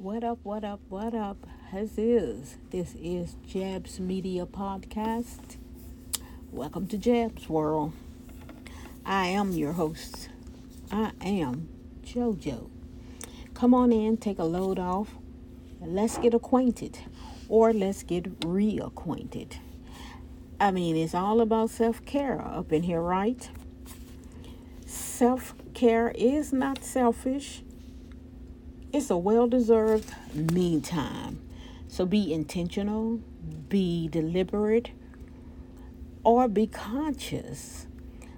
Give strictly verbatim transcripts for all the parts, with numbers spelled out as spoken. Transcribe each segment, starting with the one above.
What up, what up, what up? This is, this is Jabs Media Podcast. Welcome to Jabs World. I am your host. I am JoJo. Come on in, take a load off. Let's get acquainted, or let's get reacquainted. I mean, it's all about self-care up in here, right? Self-care is not selfish. It's a well-deserved me time. So be intentional, be deliberate, or be conscious.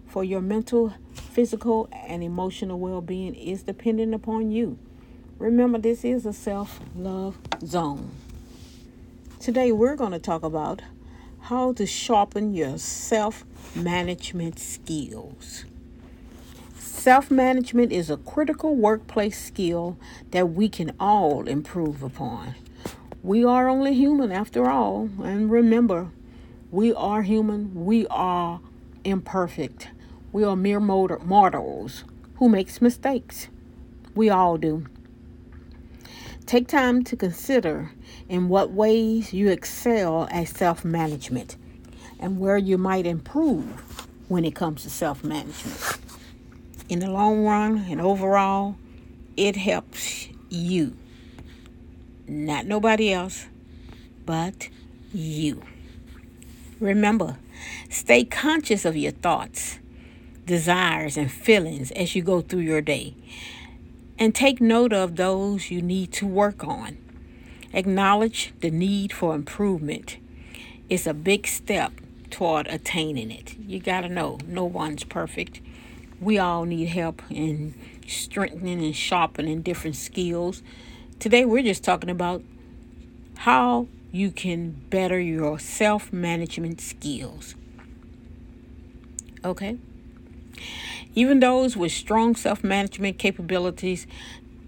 For your mental, physical, and emotional well-being is dependent upon you. Remember, this is a self-love zone. Today, we're going to talk about how to sharpen your self-management skills. Self-management is a critical workplace skill that we can all improve upon. We are only human after all. And remember, we are human. We are imperfect. We are mere mortals who makes mistakes. We all do. Take time to consider in what ways you excel at self-management and where you might improve when it comes to self-management. In the long run and overall, it helps you. Not nobody else, but you. Remember, stay conscious of your thoughts, desires, and feelings as you go through your day. And take note of those you need to work on. Acknowledge the need for improvement. It's a big step toward attaining it. You gotta know, no one's perfect. We all need help in strengthening and sharpening different skills. Today, we're just talking about how you can better your self-management skills. Okay? Even those with strong self-management capabilities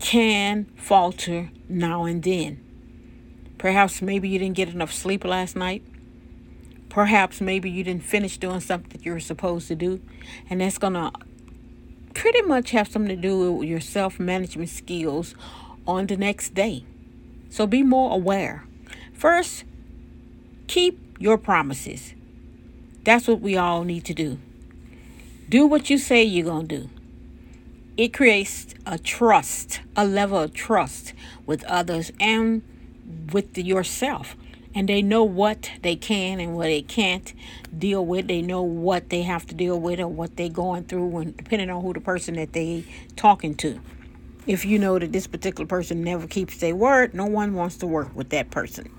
can falter now and then. Perhaps maybe you didn't get enough sleep last night. Perhaps maybe you didn't finish doing something you were supposed to do. And that's going to pretty much have something to do with your self-management skills on the next day. So be more aware. First, keep your promises. That's what we all need to do. Do what you say you're going to do. It creates a trust, a level of trust with others and with yourself. And they know what they can and what they can't deal with. They know what they have to deal with or what they're going through, and depending on who the person that they talking to. If you know that this particular person never keeps their word, no one wants to work with that person.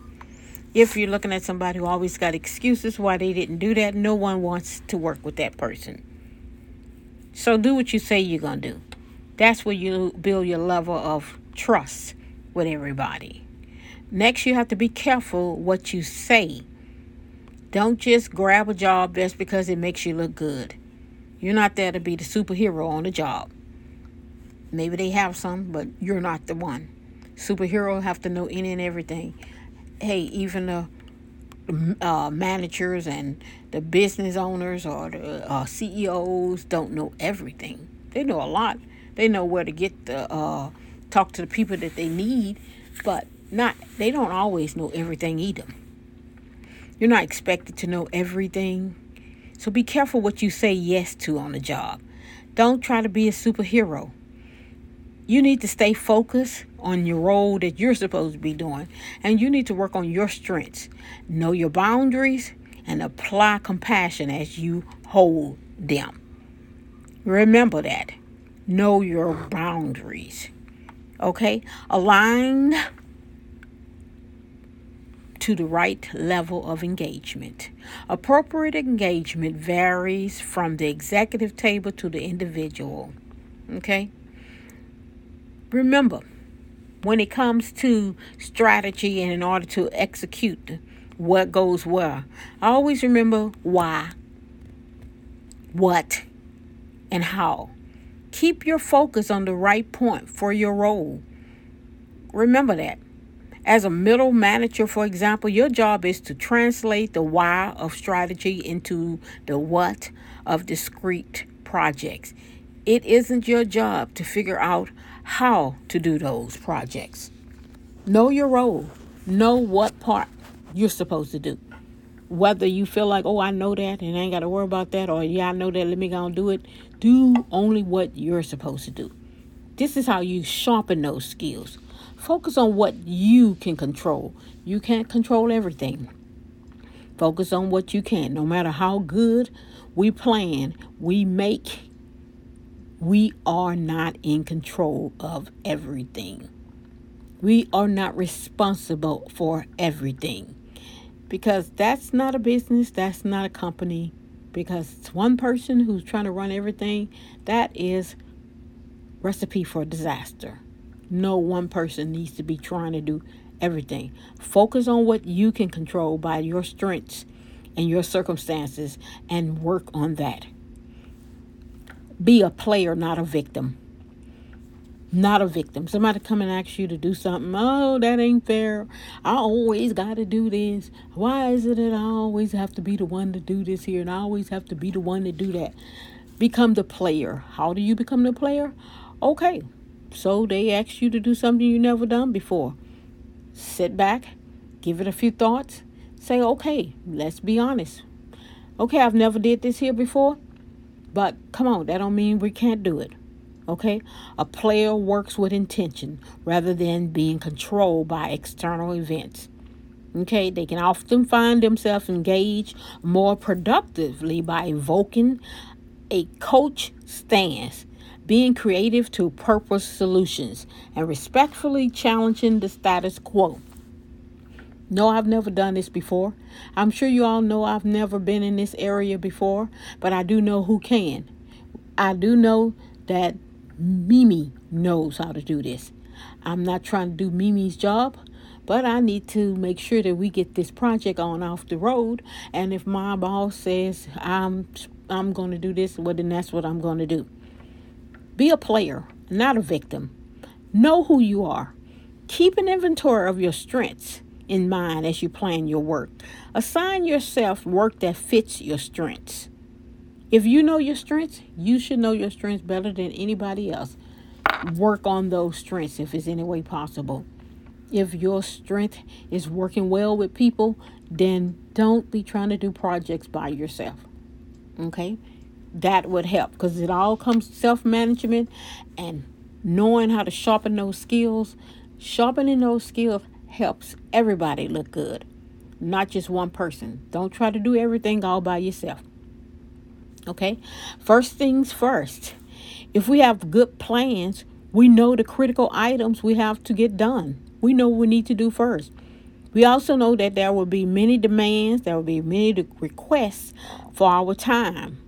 If you're looking at somebody who always got excuses why they didn't do that, no one wants to work with that person. So do what you say you're going to do. That's where you build your level of trust with everybody. Next, you have to be careful what you say. Don't just grab a job just because it makes you look good. You're not there to be the superhero on the job. Maybe they have some, but you're not the one. Superheroes have to know any and everything. Hey, even the uh, managers and the business owners or the uh, C E Os don't know everything. They know a lot. They know where to get the uh, talk to the people that they need, but Not, they don't always know everything either. You're not expected to know everything. So be careful what you say yes to on the job. Don't try to be a superhero. You need to stay focused on your role that you're supposed to be doing. And you need to work on your strengths. Know your boundaries and apply compassion as you hold them. Remember that. Know your boundaries. Okay? Align to the right level of engagement. Appropriate engagement varies from the executive table to the individual. Okay? Remember, when it comes to strategy and in order to execute what goes where, I always remember why, what, and how. Keep your focus on the right point for your role. Remember that. As a middle manager, for example, your job is to translate the why of strategy into the what of discrete projects. It isn't your job to figure out how to do those projects. Know your role. Know what part you're supposed to do. Whether you feel like, oh, I know that and I ain't got to worry about that, or yeah, I know that, let me go and do it. Do only what you're supposed to do. This is how you sharpen those skills. Focus on what you can control. You can't control everything. Focus on what you can. No matter how good we plan, we make, we are not in control of everything. We are not responsible for everything, because that's not a business. That's not a company, because it's one person who's trying to run everything. That is recipe for disaster. No one person needs to be trying to do everything. Focus on what you can control by your strengths and your circumstances, and work on that. Be a player, not a victim. Not a victim. Somebody come and ask you to do something. Oh, that ain't fair. I always got to do this. Why is it that I always have to be the one to do this here, and I always have to be the one to do that? Become the player. How do you become the player? Okay. So they ask you to do something you never done before. Sit back, give it a few thoughts, say, okay, let's be honest. Okay, I've never did this here before, but come on, that don't mean we can't do it. Okay? A player works with intention rather than being controlled by external events. Okay, they can often find themselves engaged more productively by evoking a coach stance, being creative to purpose solutions, and respectfully challenging the status quo. No, I've never done this before. I'm sure you all know I've never been in this area before, but I do know who can. I do know that Mimi knows how to do this. I'm not trying to do Mimi's job, but I need to make sure that we get this project on off the road. And if my boss says I'm I'm going to do this, well, then that's what I'm going to do. Be a player, not a victim. Know who you are. Keep an inventory of your strengths in mind as you plan your work. Assign yourself work that fits your strengths. If you know your strengths, you should know your strengths better than anybody else. Work on those strengths if it's any way possible. If your strength is working well with people, then don't be trying to do projects by yourself. Okay? That would help, because it all comes to self-management and knowing how to sharpen those skills. Sharpening those skills helps everybody look good, not just one person. Don't try to do everything all by yourself. Okay? First things first. If we have good plans, we know the critical items we have to get done. We know what we need to do first. We also know that there will be many demands, there will be many requests for our time.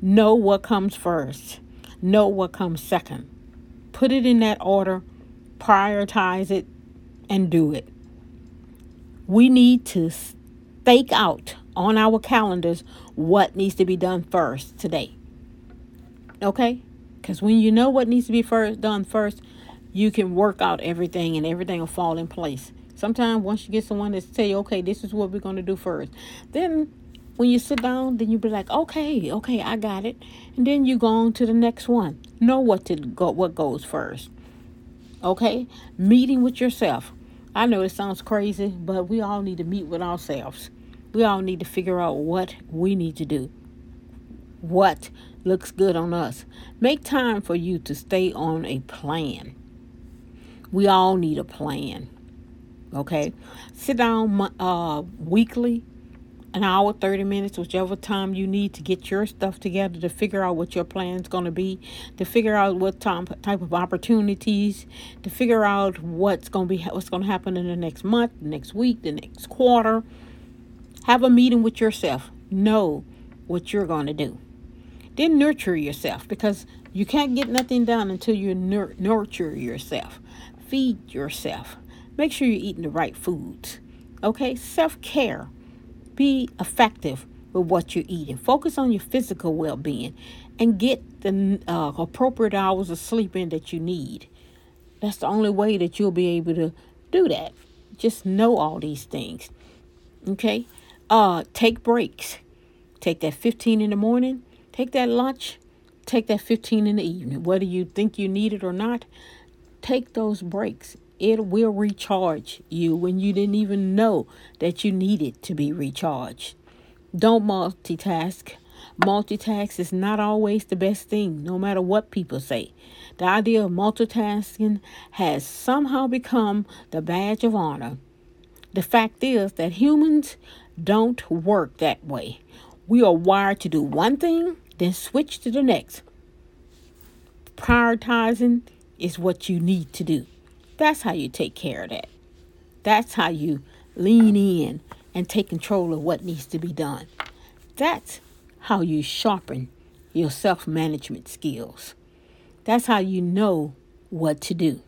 Know what comes first. Know what comes second. Put it in that order, prioritize it, and do it. We need to stake out on our calendars what needs to be done first today. Okay? Because when you know what needs to be first done first, you can work out everything and everything will fall in place. Sometimes once you get someone that's tell you, okay, this is what we're going to do first, then when you sit down, then you be like, okay, okay, I got it. And then you go on to the next one. Know what to go, what goes first. Okay? Meeting with yourself. I know it sounds crazy, but we all need to meet with ourselves. We all need to figure out what we need to do. What looks good on us. Make time for you to stay on a plan. We all need a plan. Okay? Sit down uh, weekly. An hour, thirty minutes, whichever time you need to get your stuff together, to figure out what your plan's going to be, to figure out what time, type of opportunities, to figure out what's going to be, what's going to happen in the next month, the next week, the next quarter. Have a meeting with yourself. Know what you're going to do. Then nurture yourself, because you can't get nothing done until you nur- nurture yourself. Feed yourself. Make sure you're eating the right foods. Okay? Self-care. Be effective with what you're eating. Focus on your physical well-being and get the uh, appropriate hours of sleep in that you need. That's the only way that you'll be able to do that. Just know all these things. Okay? Uh, take breaks. Take that fifteen in the morning. Take that lunch. Take that fifteen in the evening. Whether you think you need it or not, take those breaks. It will recharge you when you didn't even know that you needed to be recharged. Don't multitask. Multitask is not always the best thing, no matter what people say. The idea of multitasking has somehow become the badge of honor. The fact is that humans don't work that way. We are wired to do one thing, then switch to the next. Prioritizing is what you need to do. That's how you take care of that. That's how you lean in and take control of what needs to be done. That's how you sharpen your self-management skills. That's how you know what to do.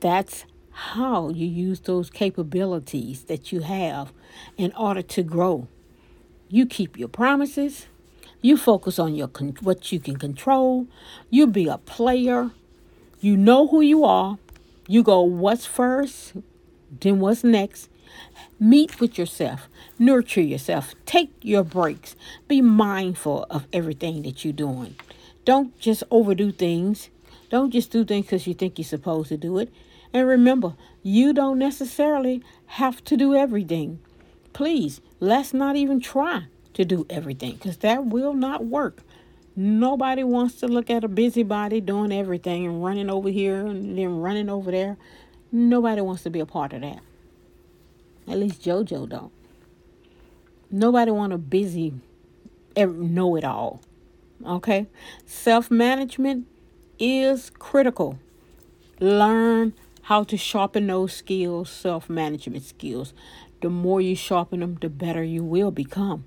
That's how you use those capabilities that you have in order to grow. You keep your promises. You focus on your con- what you can control. You be a player. You know who you are. You go what's first, then what's next. Meet with yourself. Nurture yourself. Take your breaks. Be mindful of everything that you're doing. Don't just overdo things. Don't just do things because you think you're supposed to do it. And remember, you don't necessarily have to do everything. Please, let's not even try to do everything, because that will not work. Nobody wants to look at a busybody doing everything and running over here and then running over there. Nobody wants to be a part of that. At least JoJo don't. Nobody want a busy know-it-all. Okay? Self-management is critical. Learn how to sharpen those skills, self-management skills. The more you sharpen them, the better you will become.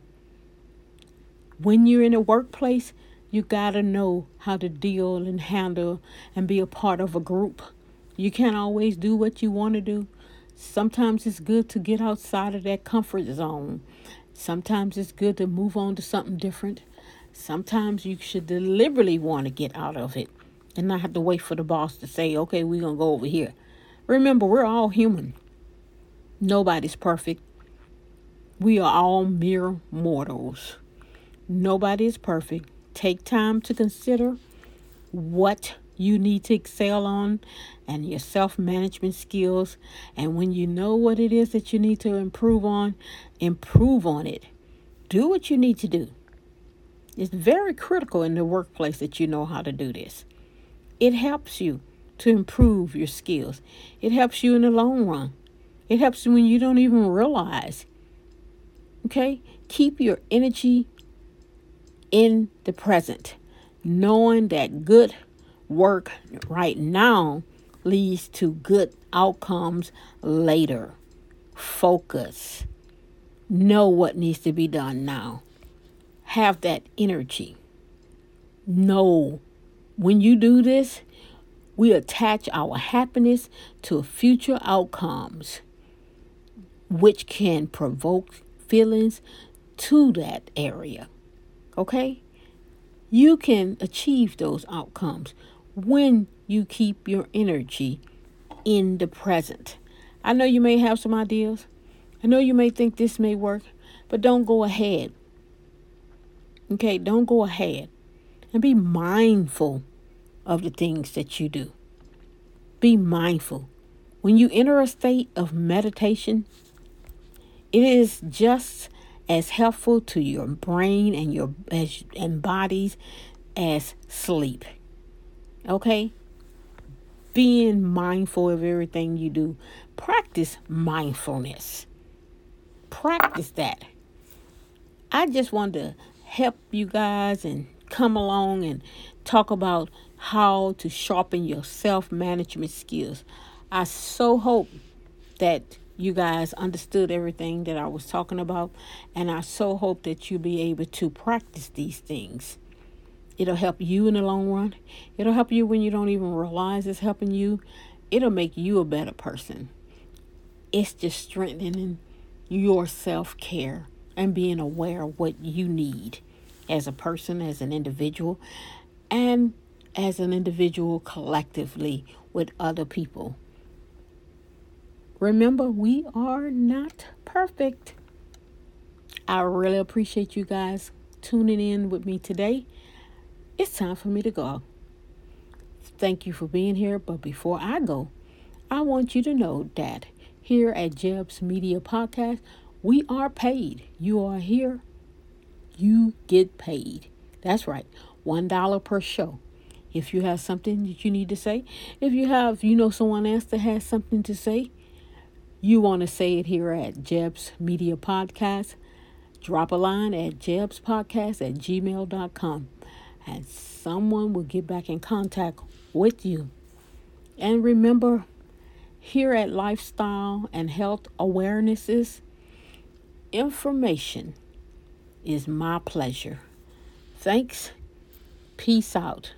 When you're in a workplace, you got to know how to deal and handle and be a part of a group. You can't always do what you want to do. Sometimes it's good to get outside of that comfort zone. Sometimes it's good to move on to something different. Sometimes you should deliberately want to get out of it and not have to wait for the boss to say, okay, we're going to go over here. Remember, we're all human. Nobody's perfect. We are all mere mortals. Nobody is perfect. Take time to consider what you need to excel on and your self-management skills. And when you know what it is that you need to improve on, improve on it. Do what you need to do. It's very critical in the workplace that you know how to do this. It helps you to improve your skills. It helps you in the long run. It helps you when you don't even realize. Okay? Keep your energy in the present, knowing that good work right now leads to good outcomes later. Focus. Know what needs to be done now. Have that energy. Know when you do this, we attach our happiness to future outcomes, which can provoke feelings to that area. Okay? You can achieve those outcomes when you keep your energy in the present. I know you may have some ideas. I know you may think this may work, but don't go ahead. Okay? Don't go ahead. And be mindful of the things that you do. Be mindful. When you enter a state of meditation, it is just as helpful to your brain and your as, and bodies as sleep. Okay? Being mindful of everything you do. Practice mindfulness. Practice that. I just want to help you guys and come along and talk about how to sharpen your self-management skills. I so hope that you guys understood everything that I was talking about, and I so hope that you'll be able to practice these things. It'll help you in the long run. It'll help you when you don't even realize it's helping you. It'll make you a better person. It's just strengthening your self-care and being aware of what you need as a person, as an individual, and as an individual collectively with other people. Remember, we are not perfect. I really appreciate you guys tuning in with me today. It's time for me to go. Thank you for being here. But before I go, I want you to know that here at Jabs Media Podcast, we are paid. You are here, you get paid. That's right, one dollar per show. If you have something that you need to say, if you have, you know, someone else that has something to say, you want to say it here at Jebs Media Podcast, drop a line at jebspodcast at gmail dot com, and someone will get back in contact with you. And remember, here at Lifestyle and Health Awarenesses, information is my pleasure. Thanks. Peace out.